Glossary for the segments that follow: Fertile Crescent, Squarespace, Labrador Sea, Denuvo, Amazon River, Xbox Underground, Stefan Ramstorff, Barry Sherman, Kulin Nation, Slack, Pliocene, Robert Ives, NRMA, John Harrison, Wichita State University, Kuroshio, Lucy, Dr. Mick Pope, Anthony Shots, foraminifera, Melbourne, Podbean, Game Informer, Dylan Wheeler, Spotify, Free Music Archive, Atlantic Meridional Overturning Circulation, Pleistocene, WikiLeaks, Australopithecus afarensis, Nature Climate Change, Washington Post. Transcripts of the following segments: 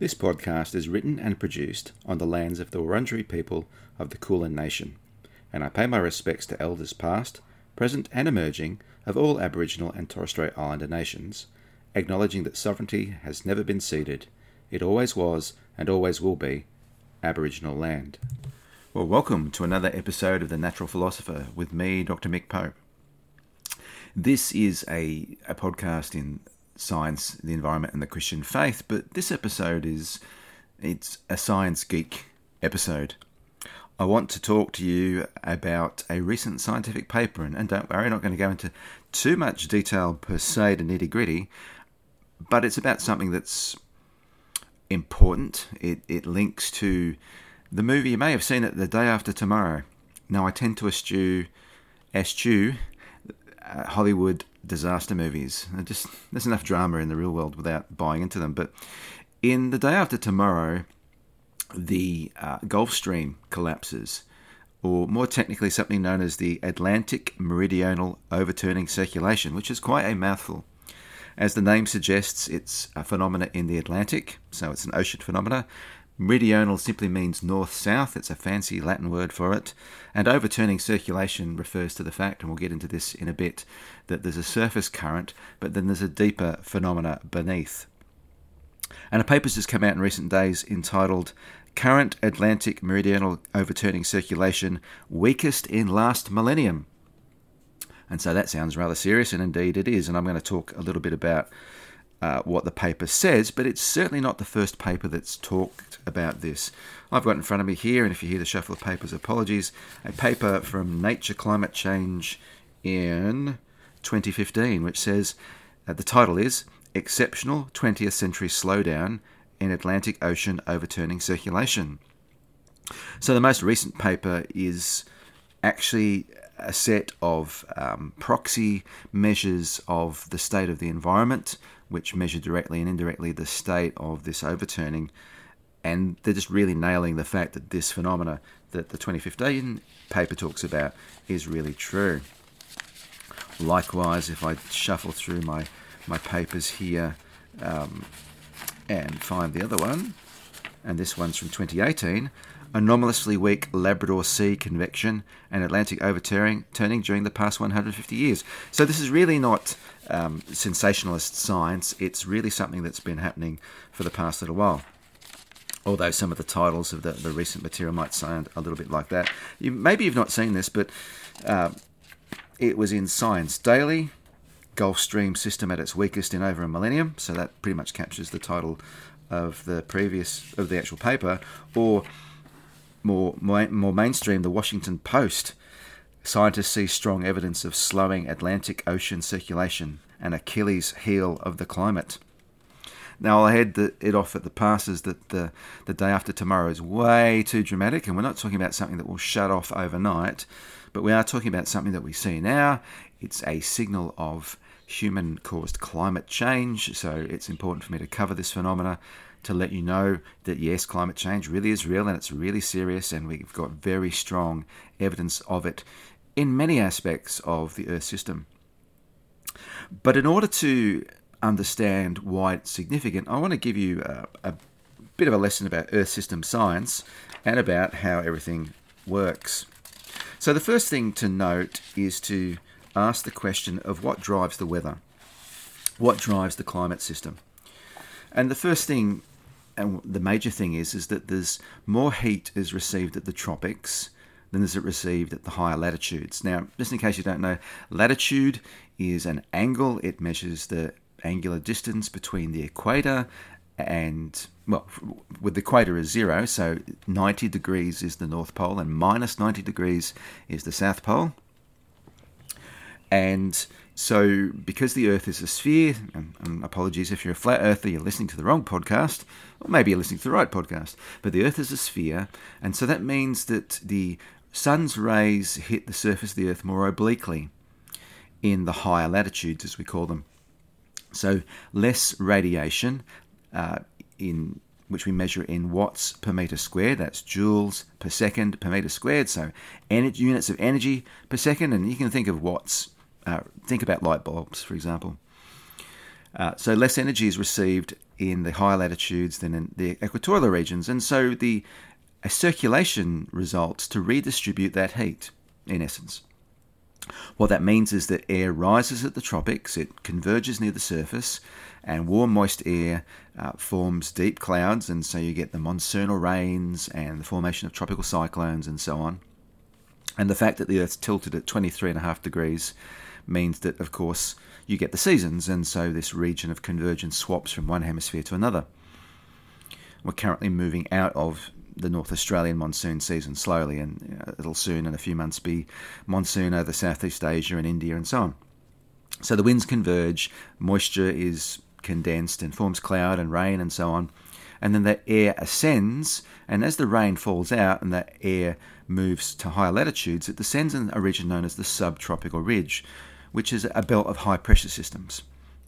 This podcast is written and produced on the lands of the Wurundjeri people of the Kulin Nation, and I pay my respects to elders past, present and emerging of all Aboriginal and Torres Strait Islander nations, acknowledging that sovereignty has never been ceded. It always was and always will be Aboriginal land. Well, welcome to another episode of The Natural Philosopher with me, Dr. Mick Pope. This is a podcast in science, the environment and the Christian faith, but this episode it's a science geek episode. I want to talk to you about a recent scientific paper, and don't worry, I'm not going to go into too much detail per se to nitty-gritty, but it's about something that's important. It links to the movie, you may have seen it, The Day After Tomorrow. Now, I tend to eschew Hollywood disaster movies. There's enough drama in the real world without buying into them. But in The Day After Tomorrow, the Gulf Stream collapses, or more technically something known as the Atlantic Meridional Overturning Circulation, which is quite a mouthful. As the name suggests, it's a phenomena in the Atlantic, so it's an ocean phenomena. Meridional simply means north-south. It's a fancy Latin word for it. And overturning circulation refers to the fact, and we'll get into this in a bit, that there's a surface current, but then there's a deeper phenomena beneath. And a paper's just come out in recent days entitled Current Atlantic Meridional Overturning Circulation Weakest in Last Millennium. And so that sounds rather serious, and indeed it is. And I'm going to talk a little bit about what the paper says, but it's certainly not the first paper that's talked about this. I've got in front of me here, and if you hear the shuffle of papers, apologies, a paper from Nature Climate Change in 2015, which says, the title is Exceptional 20th Century Slowdown in Atlantic Ocean Overturning Circulation. So the most recent paper is actually a set of proxy measures of the state of the environment, which measure directly and indirectly the state of this overturning. And they're just really nailing the fact that this phenomena that the 2015 paper talks about is really true. Likewise, if I shuffle through my papers here and find the other one, and this one's from 2018, Anomalously Weak Labrador Sea Convection and Atlantic Overturning During the Past 150 Years. So this is really not sensationalist science. It's really something that's been happening for the past little while. Although some of the titles of the recent material might sound a little bit like that. Maybe you've not seen this, but it was in Science Daily, Gulf Stream System at its Weakest in Over a Millennium. So that pretty much captures the title of the actual paper, or more mainstream, the Washington Post. Scientists see strong evidence of slowing Atlantic Ocean circulation and Achilles' heel of the climate. Now, I'll head it off at the passes that the Day After Tomorrow is way too dramatic, and we're not talking about something that will shut off overnight, but we are talking about something that we see now. It's a signal of human-caused climate change, so it's important for me to cover this phenomena, to let you know that, yes, climate change really is real and it's really serious, and we've got very strong evidence of it in many aspects of the Earth system. But in order to understand why it's significant, I want to give you a bit of a lesson about Earth system science and about how everything works. So the first thing to note is to ask the question of what drives the weather, what drives the climate system. And the first thing, and the major thing is that there's more heat is received at the tropics than is it received at the higher latitudes. Now, just in case you don't know, latitude is an angle. It measures the angular distance between the equator and, well, with the equator is zero, so 90 degrees is the North Pole and minus 90 degrees is the South Pole. And So because the Earth is a sphere, and apologies if you're a flat earther, you're listening to the wrong podcast, or maybe you're listening to the right podcast, but the Earth is a sphere, and so that means that the sun's rays hit the surface of the Earth more obliquely in the higher latitudes, as we call them. So less radiation, in which we measure in watts per metre squared, that's joules per second per metre squared, so units of energy per second, and you can think of watts. Think about light bulbs, for example. So less energy is received in the higher latitudes than in the equatorial regions, and so a circulation results to redistribute that heat, in essence. What that means is that air rises at the tropics, it converges near the surface, and warm, moist air forms deep clouds, and so you get the monsoonal rains and the formation of tropical cyclones and so on. And the fact that the Earth's tilted at 23.5 degrees means that, of course, you get the seasons, and so this region of convergence swaps from one hemisphere to another. We're currently moving out of the North Australian monsoon season slowly, and it'll soon, in a few months, be monsoon over Southeast Asia and India and so on. So the winds converge, moisture is condensed and forms cloud and rain and so on, and then the air ascends, and as the rain falls out and the air moves to higher latitudes, it descends in a region known as the subtropical ridge, which is a belt of high pressure systems,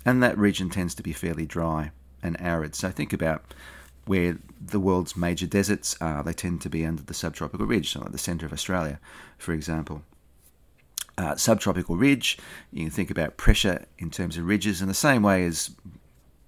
and that region tends to be fairly dry and arid. So think about where the world's major deserts are. They tend to be under the subtropical ridge, so like the centre of Australia, for example. Subtropical ridge, you can think about pressure in terms of ridges in the same way as,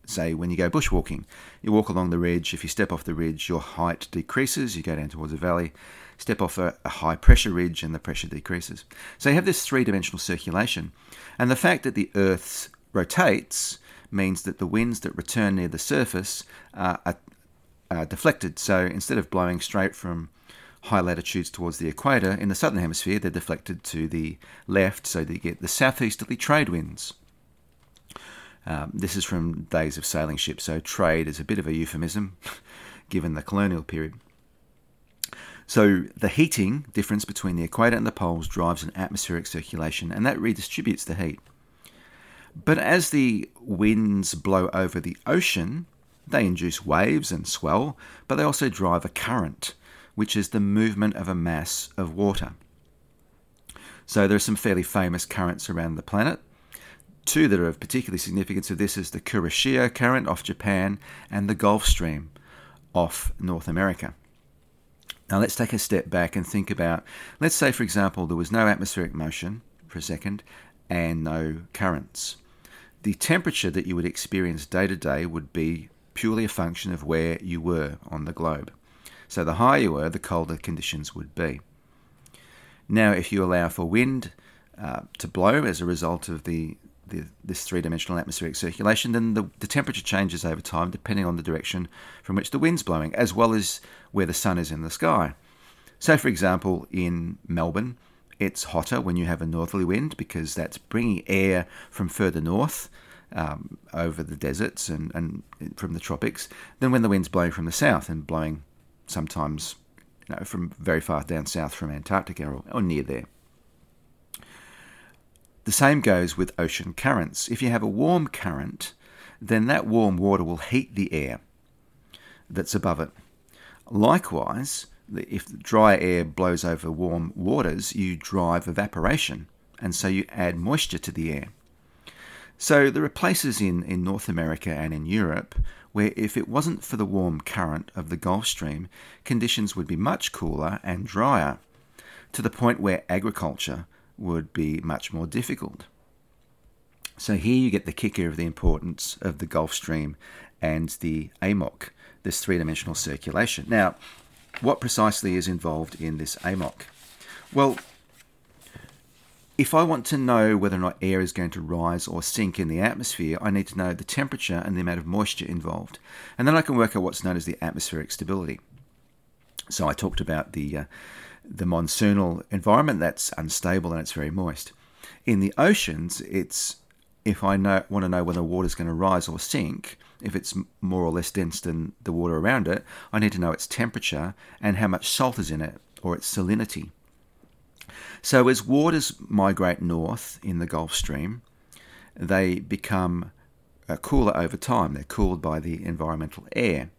say, when you go bushwalking. You walk along the ridge. If you step off the ridge, your height decreases. You go down towards a valley, step off a high-pressure ridge, and the pressure decreases. So you have this three-dimensional circulation. And the fact that the Earth rotates means that the winds that return near the surface are deflected. So instead of blowing straight from high latitudes towards the equator, in the southern hemisphere, they're deflected to the left, so that you get the southeasterly trade winds. This is from days of sailing ships, so trade is a bit of a euphemism given the colonial period. So the heating difference between the equator and the poles drives an atmospheric circulation, and that redistributes the heat. But as the winds blow over the ocean, they induce waves and swell, but they also drive a current, which is the movement of a mass of water. So there are some fairly famous currents around the planet. Two that are of particular significance of this is the Kuroshio current off Japan and the Gulf Stream off North America. Now let's take a step back and think about, let's say, for example, there was no atmospheric motion for a second and no currents. The temperature that you would experience day to day would be purely a function of where you were on the globe. So the higher you were, the colder conditions would be. Now, if you allow for wind to blow as a result of this three-dimensional atmospheric circulation, then the temperature changes over time depending on the direction from which the wind's blowing, as well as where the sun is in the sky. So, for example, in Melbourne, it's hotter when you have a northerly wind because that's bringing air from further north, over the deserts and from the tropics, than when the wind's blowing from the south and blowing sometimes from very far down south from Antarctica or near there. The same goes with ocean currents. If you have a warm current, then that warm water will heat the air that's above it. Likewise, if dry air blows over warm waters, you drive evaporation, and so you add moisture to the air. So there are places in North America and in Europe where if it wasn't for the warm current of the Gulf Stream, conditions would be much cooler and drier, to the point where agriculture would be much more difficult. So here you get the kicker of the importance of the Gulf Stream and the AMOC, this three-dimensional circulation. Now, what precisely is involved in this AMOC? Well, if I want to know whether or not air is going to rise or sink in the atmosphere, I need to know the temperature and the amount of moisture involved. And then I can work out what's known as the atmospheric stability. So I talked about the monsoonal environment that's unstable and it's very moist. In the oceans, it's if I want to know whether water's going to rise or sink, if it's more or less dense than the water around it, I need to know its temperature and how much salt is in it or its salinity. So as waters migrate north in the Gulf Stream, they become cooler over time. They're cooled by the environmental air.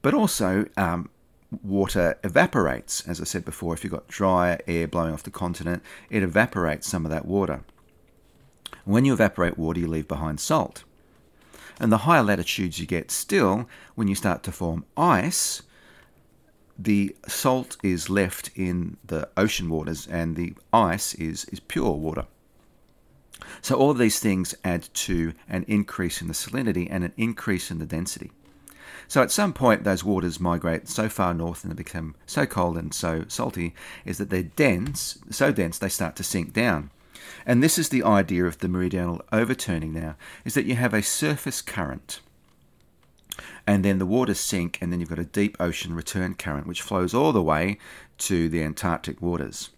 But also, water evaporates. As I said before, if you've got drier air blowing off the continent, it evaporates some of that water. When you evaporate water, you leave behind salt. And the higher latitudes you get still, when you start to form ice, the salt is left in the ocean waters and the ice is pure water. So all these things add to an increase in the salinity and an increase in the density. So at some point, those waters migrate so far north and they become so cold and so salty is that they're dense, so dense they start to sink down. And this is the idea of the meridional overturning now, is that you have a surface current and then the waters sink and then you've got a deep ocean return current which flows all the way to the Antarctic waters.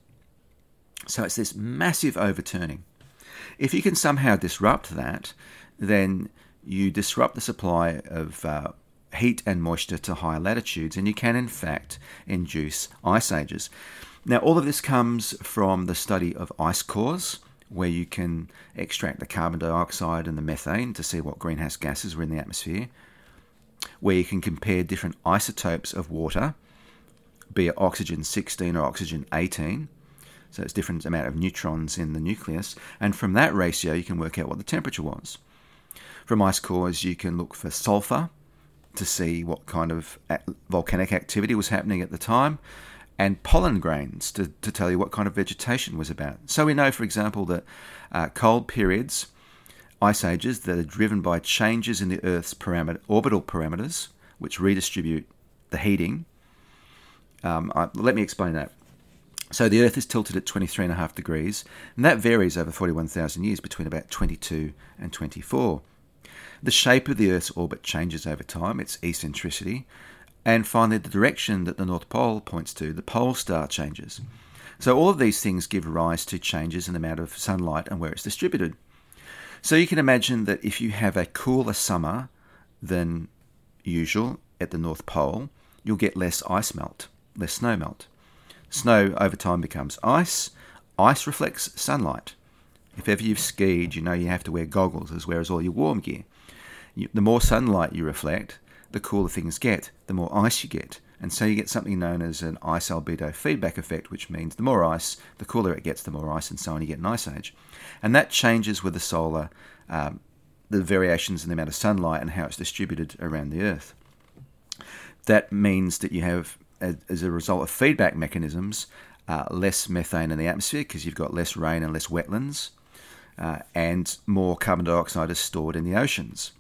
So it's this massive overturning. If you can somehow disrupt that, then you disrupt the supply of heat and moisture to higher latitudes, and you can in fact induce ice ages. Now all of this comes from the study of ice cores, where you can extract the carbon dioxide and the methane to see what greenhouse gases were in the atmosphere, where you can compare different isotopes of water, be it oxygen 16 or oxygen 18, so it's different amount of neutrons in the nucleus, and from that ratio you can work out what the temperature was. From ice cores you can look for sulfur, to see what kind of volcanic activity was happening at the time, and pollen grains to tell you what kind of vegetation was about. So we know, for example, that cold periods, ice ages that are driven by changes in the Earth's orbital parameters, which redistribute the heating. Let me explain that. So the Earth is tilted at 23.5 degrees, and that varies over 41,000 years between about 22 and 24. The shape of the Earth's orbit changes over time, its eccentricity, and finally the direction that the North Pole points to, the pole star, changes. So all of these things give rise to changes in the amount of sunlight and where it's distributed. So you can imagine that if you have a cooler summer than usual at the North Pole, you'll get less ice melt, less snow melt. Snow over time becomes ice. Ice reflects sunlight. If ever you've skied, you know you have to wear goggles as well as all your warm gear. The more sunlight you reflect, the cooler things get, the more ice you get. And so you get something known as an ice albedo feedback effect, which means the more ice, the cooler it gets, the more ice, and so on, you get an ice age. And that changes with the solar, the variations in the amount of sunlight and how it's distributed around the Earth. That means that you have, as a result of feedback mechanisms, less methane in the atmosphere because you've got less rain and less wetlands, and more carbon dioxide is stored in the oceans.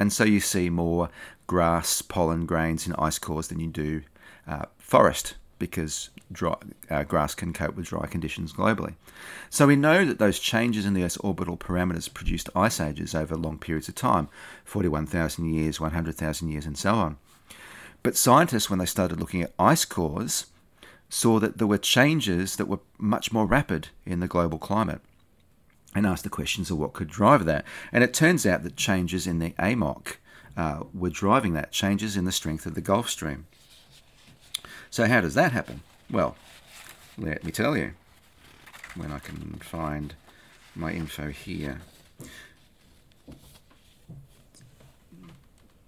And so you see more grass, pollen grains in ice cores than you do forest, because grass can cope with dry conditions globally. So we know that those changes in the Earth's orbital parameters produced ice ages over long periods of time, 41,000 years, 100,000 years, and so on. But scientists, when they started looking at ice cores, saw that there were changes that were much more rapid in the global climate, and asked the questions of what could drive that. And it turns out that changes in the AMOC were driving that, changes in the strength of the Gulf Stream. So how does that happen? Well, let me tell you, when I can find my info here.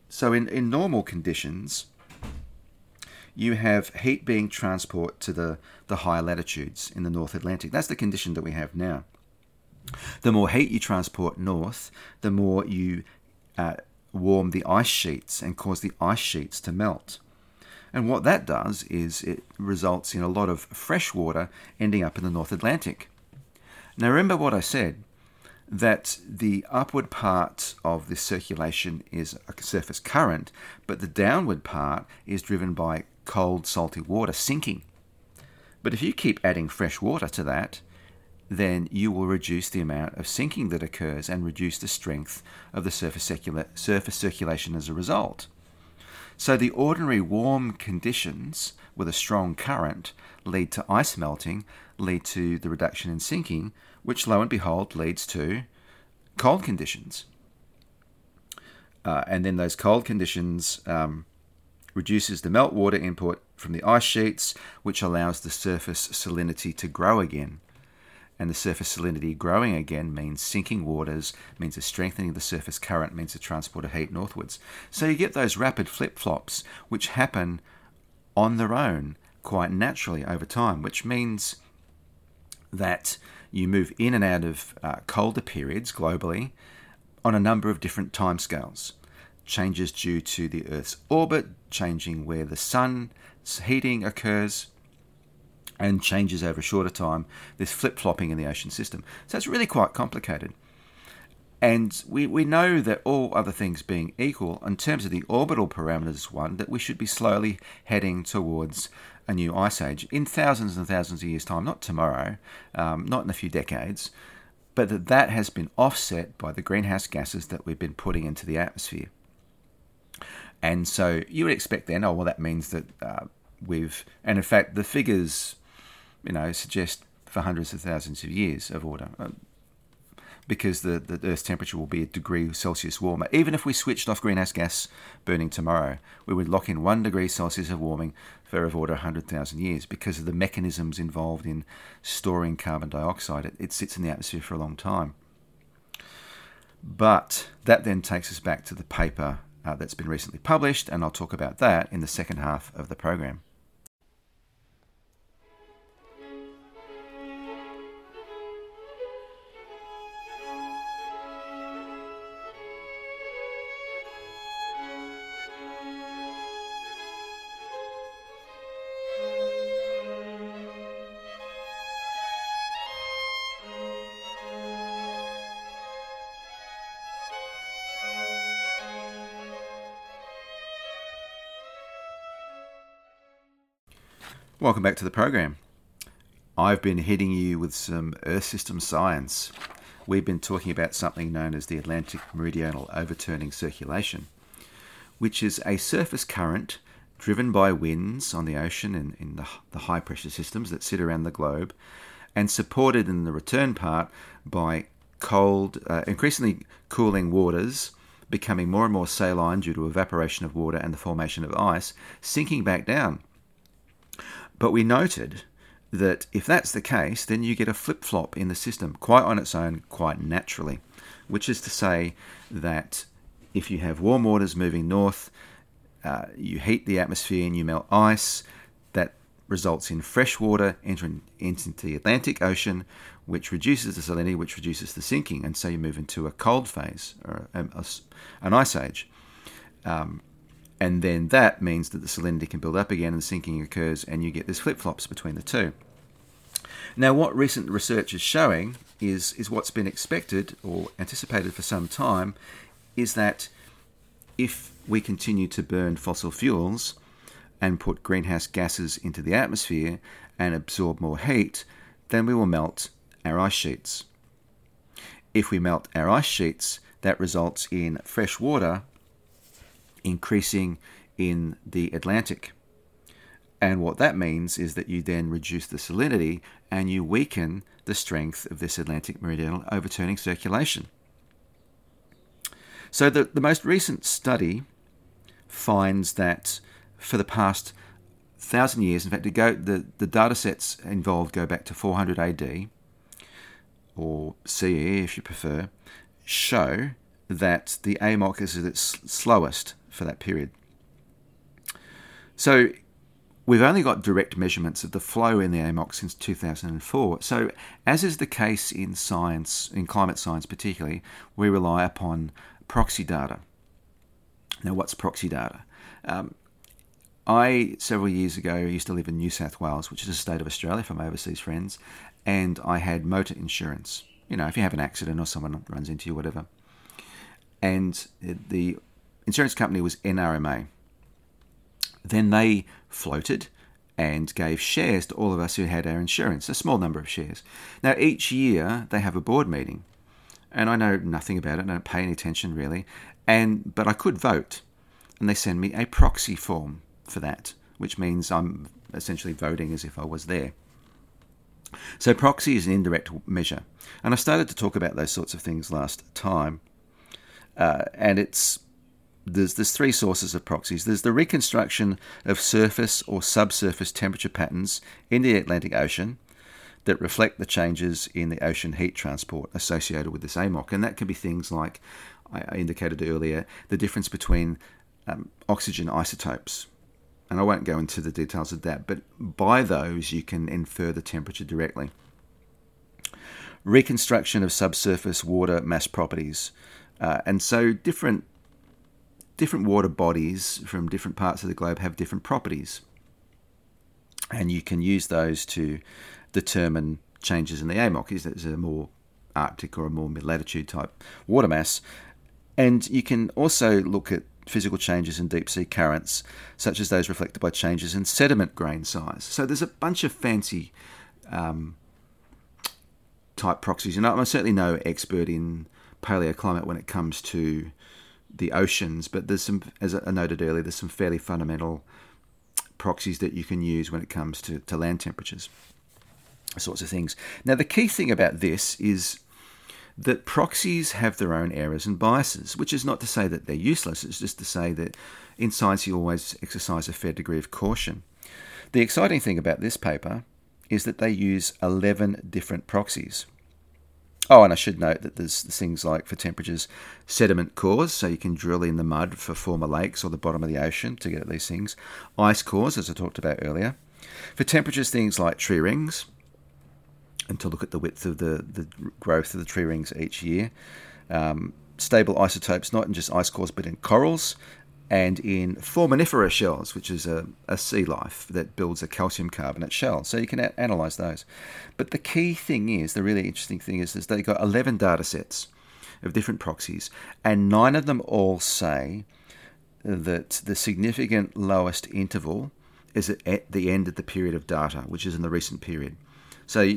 So in normal conditions, you have heat being transported to the higher latitudes in the North Atlantic. That's the condition that we have now. The more heat you transport north, the more you warm the ice sheets and cause the ice sheets to melt. And what that does is it results in a lot of fresh water ending up in the North Atlantic. Now remember what I said, that the upward part of this circulation is a surface current, but the downward part is driven by cold, salty water sinking. But if you keep adding fresh water to that, then you will reduce the amount of sinking that occurs and reduce the strength of the surface circulation as a result. So the ordinary warm conditions with a strong current lead to ice melting, lead to the reduction in sinking, which lo and behold leads to cold conditions. And then those cold conditions reduces the meltwater input from the ice sheets, which allows the surface salinity to grow again. and the surface salinity growing again means sinking waters, means a strengthening of the surface current, means the transport of heat northwards. So you get those rapid flip-flops which happen on their own quite naturally over time, which means that you move in and out of colder periods globally on a number of different timescales. Changes due to the Earth's orbit, changing where the sun's heating occurs, and changes over a shorter time, this flip-flopping in the ocean system. So it's really quite complicated. And we know that, all other things being equal, in terms of the orbital parameters one, that we should be slowly heading towards a new ice age in thousands and thousands of years' time, not tomorrow, not in a few decades, but that has been offset by the greenhouse gases that we've been putting into the atmosphere. And so you would expect then, oh, well, that means that and in fact, the figures, suggest for hundreds of thousands of years of order, because the Earth's temperature will be a degree Celsius warmer. Even if we switched off greenhouse gas burning tomorrow, we would lock in 1 degree Celsius of warming for of order 100,000 years because of the mechanisms involved in storing carbon dioxide. It sits in the atmosphere for a long time. But that then takes us back to the paper that's been recently published, and I'll talk about that in the second half of the program. Welcome back to the program. I've been hitting you with some Earth system science. We've been talking about something known as the Atlantic Meridional Overturning Circulation, which is a surface current driven by winds on the ocean and in the high pressure systems that sit around the globe, and supported in the return part by cold, increasingly cooling waters, becoming more and more saline due to evaporation of water and the formation of ice, sinking back down. But we noted that if that's the case, then you get a flip-flop in the system quite on its own, quite naturally, which is to say that if you have warm waters moving north, you heat the atmosphere and you melt ice. That results in fresh water entering into the Atlantic Ocean, which reduces the salinity, which reduces the sinking, and so you move into a cold phase or an ice age. And then that means that the salinity can build up again and sinking occurs, and you get this flip-flops between the two. Now, what recent research is showing is what's been expected or anticipated for some time, is that if we continue to burn fossil fuels and put greenhouse gases into the atmosphere and absorb more heat, then we will melt our ice sheets. If we melt our ice sheets, that results in fresh water increasing in the Atlantic. And what that means is that you then reduce the salinity and you weaken the strength of this Atlantic meridional overturning circulation. So the most recent study finds that for the past 1,000 years, in fact, the data sets involved go back to 400 AD, or CE if you prefer, show that the AMOC is at its slowest for that period. So we've only got direct measurements of the flow in the AMOC since 2004. So as is the case in science, in climate science particularly, we rely upon proxy data. Now, what's proxy data? I, several years ago, used to live in New South Wales, which is a state of Australia for my overseas friends, and I had motor insurance. If you have an accident or someone runs into you, whatever. And the insurance company was NRMA. Then they floated and gave shares to all of us who had our insurance, a small number of shares. Now, each year they have a board meeting, and I know nothing about it, I don't pay any attention really, but I could vote, and they send me a proxy form for that, which means I'm essentially voting as if I was there. So proxy is an indirect measure, and I started to talk about those sorts of things last time. And there's 3 sources of proxies. There's the reconstruction of surface or subsurface temperature patterns in the Atlantic Ocean. that reflect the changes in the ocean heat transport associated with this AMOC. And that can be things like, I indicated earlier, the difference between oxygen isotopes. And I won't go into the details of that, but by those you can infer the temperature directly. Reconstruction of subsurface water mass properties. And so different water bodies from different parts of the globe have different properties. And you can use those to determine changes in the AMOC. Is that a more Arctic or a more mid-latitude type water mass? And you can also look at physical changes in deep sea currents, such as those reflected by changes in sediment grain size. So there's a bunch of fancy type proxies. And I'm certainly no expert in paleoclimate when it comes to the oceans, but there's some, as I noted earlier, there's some fairly fundamental proxies that you can use when it comes to land temperatures, sorts of things. Now, the key thing about this is that proxies have their own errors and biases, which is not to say that they're useless. It's just to say that in science, you always exercise a fair degree of caution. The exciting thing about this paper is that they use 11 different proxies. Oh, and I should note that there's things like, for temperatures, sediment cores, so you can drill in the mud for former lakes or the bottom of the ocean to get at these things. Ice cores, as I talked about earlier. For temperatures, things like tree rings, and to look at the width of the growth of the tree rings each year. Stable isotopes, not in just ice cores, but in corals and in foraminifera shells, which is a sea life that builds a calcium carbonate shell. So you can analyse those. But the key thing is, the really interesting thing is they got 11 data sets of different proxies, and 9 of them all say that the significant lowest interval is at the end of the period of data, which is in the recent period. So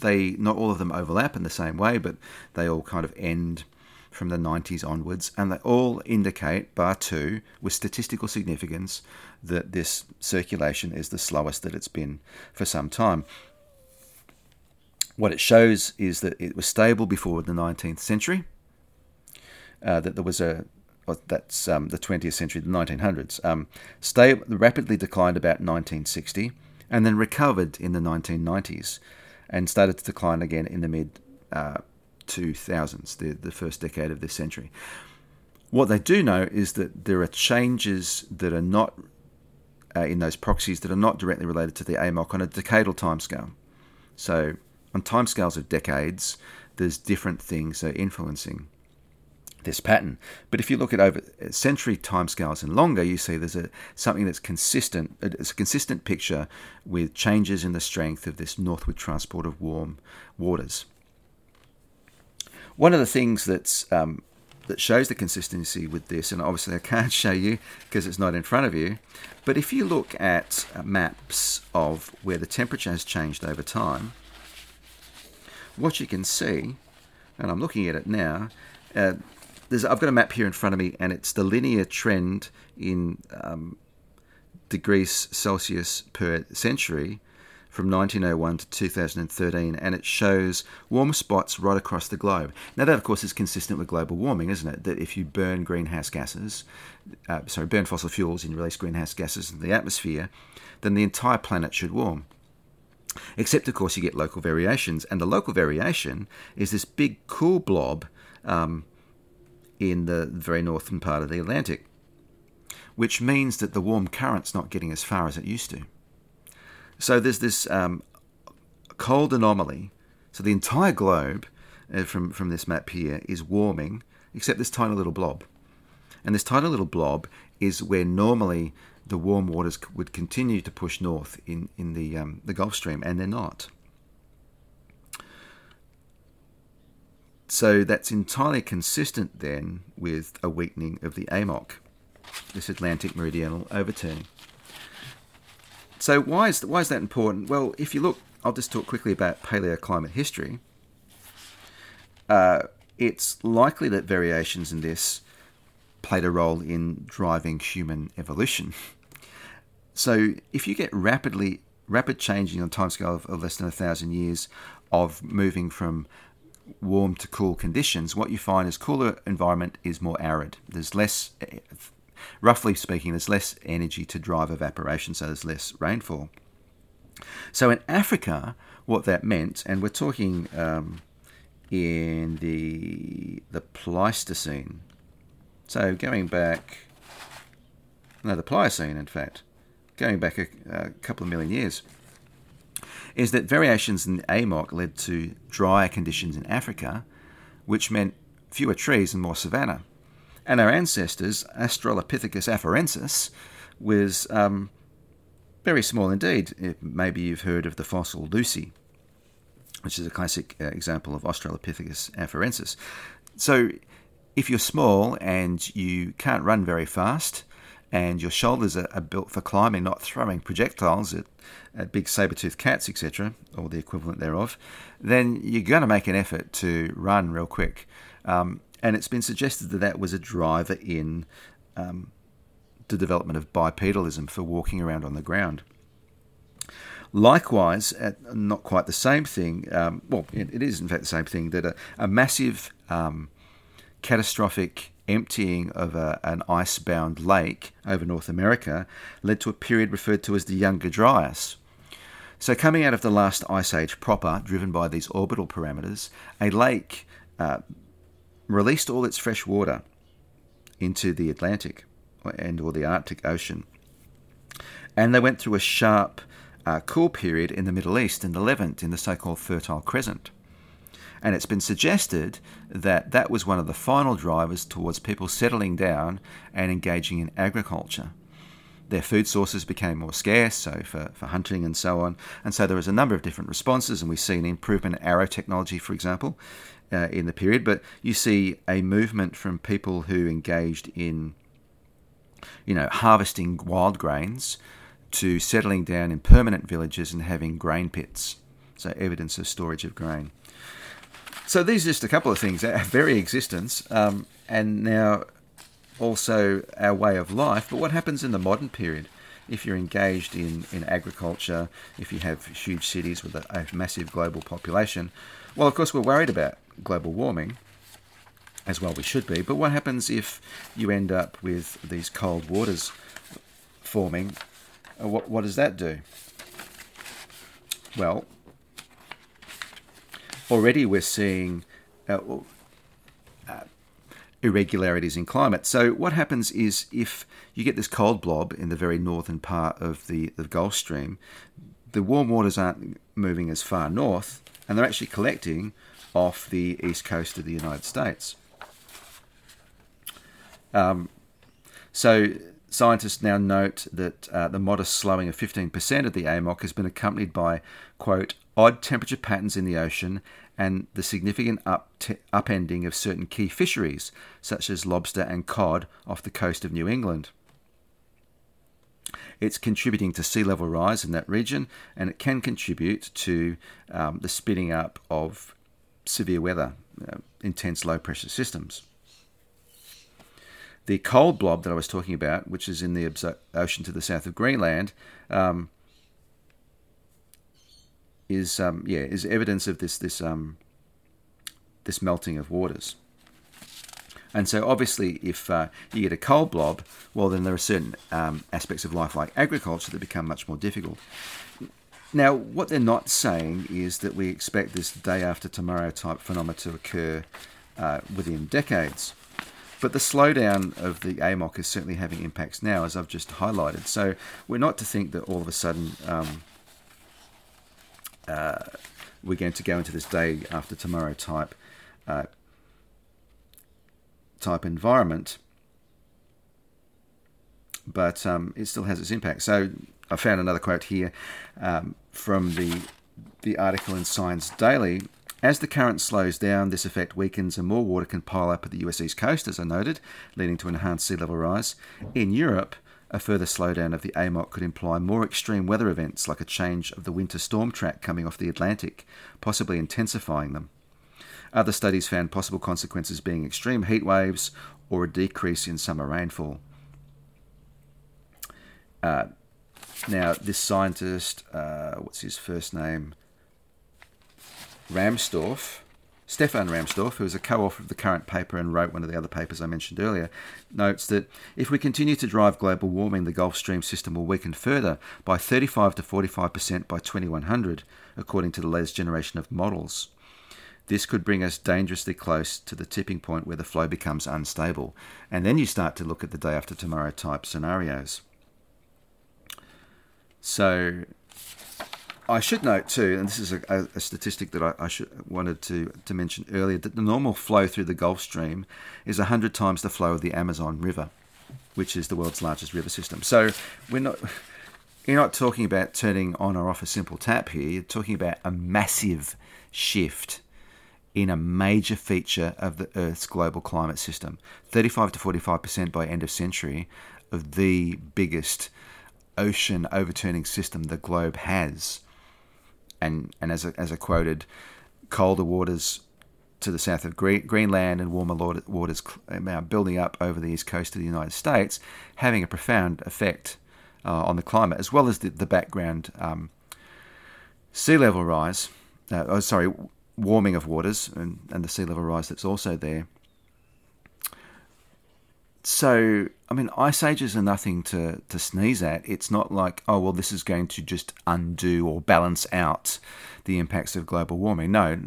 they not all of them overlap in the same way, but they all kind of end from the 90s onwards, and they all indicate, bar two, with statistical significance, that this circulation is the slowest that it's been for some time. What it shows is that it was stable before the 19th century, that there was the 20th century, the 1900s, rapidly declined about 1960, and then recovered in the 1990s and started to decline again in the mid-2000s, the first decade of this century. What they do know is that there are changes that are not in those proxies that are not directly related to the AMOC on a decadal timescale. So on timescales of decades, there's different things that are influencing this pattern. But if you look at over century timescales and longer, you see there's something that's consistent. It's a consistent picture with changes in the strength of this northward transport of warm waters. One of the things that shows the consistency with this, and obviously I can't show you because it's not in front of you, but if you look at maps of where the temperature has changed over time, what you can see, and I'm looking at it now, I've got a map here in front of me, and it's the linear trend in degrees Celsius per century from 1901 to 2013, and it shows warm spots right across the globe. Now, that, of course, is consistent with global warming, isn't it? That if you burn fossil fuels and release greenhouse gases into the atmosphere, then the entire planet should warm. Except, of course, you get local variations, and the local variation is this big cool blob in the very northern part of the Atlantic, which means that the warm current's not getting as far as it used to. So there's this cold anomaly. So the entire globe from this map here is warming, except this tiny little blob. And this tiny little blob is where normally the warm waters would continue to push north in the Gulf Stream, and they're not. So that's entirely consistent then with a weakening of the AMOC, this Atlantic Meridional Overturning. So why is that important? Well, if you look, I'll just talk quickly about paleoclimate history. It's likely that variations in this played a role in driving human evolution. So if you get rapid changing on a timescale of less than 1,000 years of moving from warm to cool conditions, what you find is cooler environment is more arid. There's less, roughly speaking, there's less energy to drive evaporation, so there's less rainfall. So in Africa, what that meant, and we're talking in the Pleistocene, so going back, no, the Pliocene, in fact, going back a couple of million years, is that variations in AMOC led to drier conditions in Africa, which meant fewer trees and more savanna. And our ancestors, Australopithecus afarensis, was very small indeed. Maybe you've heard of the fossil Lucy, which is a classic example of Australopithecus afarensis. So if you're small and you can't run very fast, and your shoulders are built for climbing, not throwing projectiles at big saber-toothed cats, etc., or the equivalent thereof, then you're going to make an effort to run real quick. And it's been suggested that that was a driver in the development of bipedalism for walking around on the ground. Likewise, not quite the same thing, well, it is in fact the same thing, that a massive catastrophic emptying of an ice-bound lake over North America led to a period referred to as the Younger Dryas. So coming out of the last ice age proper, driven by these orbital parameters, a lake released all its fresh water into the Atlantic and or the Arctic Ocean. And they went through a sharp cool period in the Middle East, in the Levant, in the so-called Fertile Crescent. And it's been suggested that that was one of the final drivers towards people settling down and engaging in agriculture. Their food sources became more scarce, so for hunting and so on. And so there was a number of different responses, and we see an improvement in arrow technology, for example, in the period. But you see a movement from people who engaged in, you know, harvesting wild grains to settling down in permanent villages and having grain pits. So evidence of storage of grain. So these are just a couple of things, our very existence, and now also our way of life. But what happens in the modern period if you're engaged in agriculture, if you have huge cities with a massive global population? Well, of course, we're worried about global warming, as well we should be. But what happens if you end up with these cold waters forming? What does that do? Well, already we're seeing irregularities in climate. So what happens is if you get this cold blob in the very northern part of the Gulf Stream, the warm waters aren't moving as far north, and they're actually collecting off the east coast of the United States. So scientists now note that the modest slowing of 15% of the AMOC has been accompanied by, quote, odd temperature patterns in the ocean and the significant upending of certain key fisheries, such as lobster and cod, off the coast of New England. It's contributing to sea level rise in that region, and it can contribute to the spinning up of severe weather, intense low-pressure systems. The cold blob that I was talking about, which is in the ocean to the south of Greenland, is evidence of this melting of waters. And so obviously if you get a cold blob, well then there are certain aspects of life like agriculture that become much more difficult. Now what they're not saying is that we expect this day after tomorrow type phenomena to occur within decades. But the slowdown of the AMOC is certainly having impacts now, as I've just highlighted. So we're not to think that all of a sudden we're going to go into this day after tomorrow type environment, but it still has its impact. So I found another quote here from the article in Science Daily. As the current slows down, this effect weakens and more water can pile up at the US East Coast, as I noted, leading to enhanced sea level rise. In Europe, a further slowdown of the AMOC could imply more extreme weather events, like a change of the winter storm track coming off the Atlantic, possibly intensifying them. Other studies found possible consequences being extreme heat waves or a decrease in summer rainfall. Now, this scientist, what's his first name? Ramstorff, Stefan Ramstorff, who is a co-author of the current paper and wrote one of the other papers I mentioned earlier, notes that if we continue to drive global warming, the Gulf Stream system will weaken further by 35 to 45% by 2100, according to the latest generation of models. This could bring us dangerously close to the tipping point where the flow becomes unstable. And then you start to look at the day after tomorrow type scenarios. So I should note too, and this is a statistic that I wanted to mention earlier, that the normal flow through the Gulf Stream is 100 times the flow of the Amazon River, which is the world's largest river system. So you're not talking about turning on or off a simple tap here. You're talking about a massive shift in a major feature of the Earth's global climate system. 35 to 45% by end of century of the biggest ocean overturning system the globe has. And as I quoted, colder waters to the south of Greenland and warmer waters now building up over the east coast of the United States, having a profound effect on the climate, as well as the background sea level rise. Warming of waters and the sea level rise that's also there. So, I mean, ice ages are nothing to sneeze at. It's not like, oh, well, this is going to just undo or balance out the impacts of global warming. No,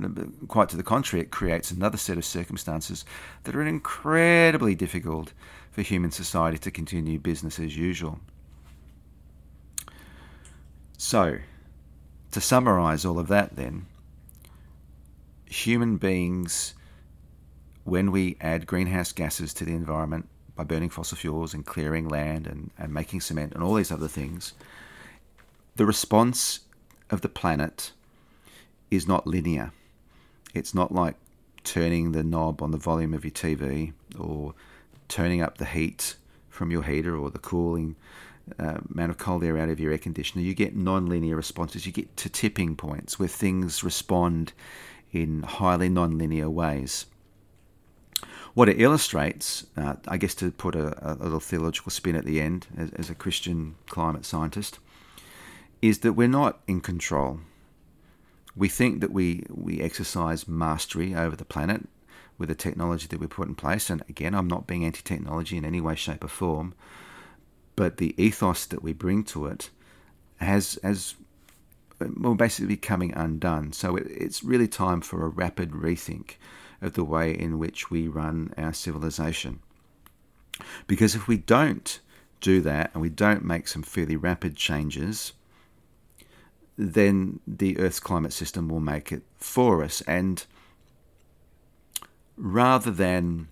quite to the contrary, it creates another set of circumstances that are incredibly difficult for human society to continue business as usual. So, to summarise all of that then, human beings, when we add greenhouse gases to the environment by burning fossil fuels and clearing land and making cement and all these other things, the response of the planet is not linear. It's not like turning the knob on the volume of your TV or turning up the heat from your heater or the cooling amount of cold air out of your air conditioner. You get non-linear responses. You get to tipping points where things respond in highly non-linear ways. What it illustrates, I guess to put a little theological spin at the end as a Christian climate scientist, is that we're not in control. We think that we exercise mastery over the planet with the technology that we put in place. And again, I'm not being anti-technology in any way, shape or form, but the ethos that we bring to it will basically becoming undone. So it's really time for a rapid rethink of the way in which we run our civilization. Because if we don't do that and we don't make some fairly rapid changes, then the Earth's climate system will make it for us. And rather than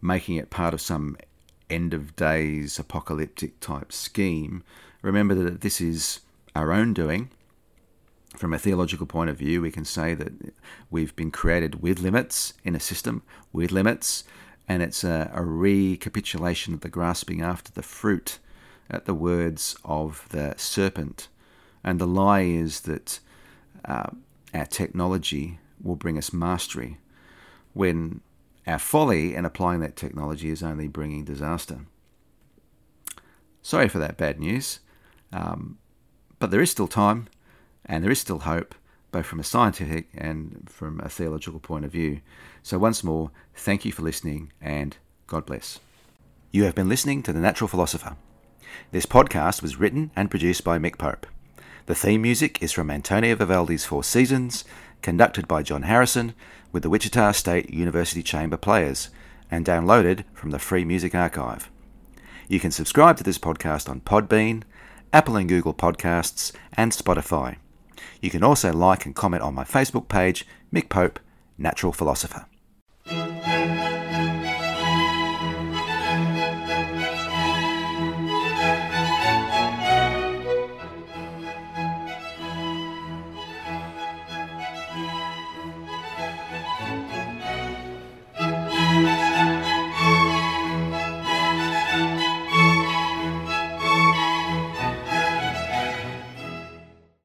making it part of some end of days apocalyptic type scheme, remember that this is our own doing. From a theological point of view, we can say that we've been created with limits in a system, with limits, and it's a recapitulation of the grasping after the fruit at the words of the serpent. And the lie is that our technology will bring us mastery, when our folly in applying that technology is only bringing disaster. Sorry for that bad news. But there is still time and there is still hope, both from a scientific and from a theological point of view. So once more, thank you for listening and God bless. You have been listening to The Natural Philosopher. This podcast was written and produced by Mick Pope. The theme music is from Antonio Vivaldi's 4 Seasons, conducted by John Harrison with the Wichita State University Chamber Players and downloaded from the Free Music Archive. You can subscribe to this podcast on Podbean, Apple and Google Podcasts, and Spotify. You can also like and comment on my Facebook page, Mick Pope, Natural Philosopher.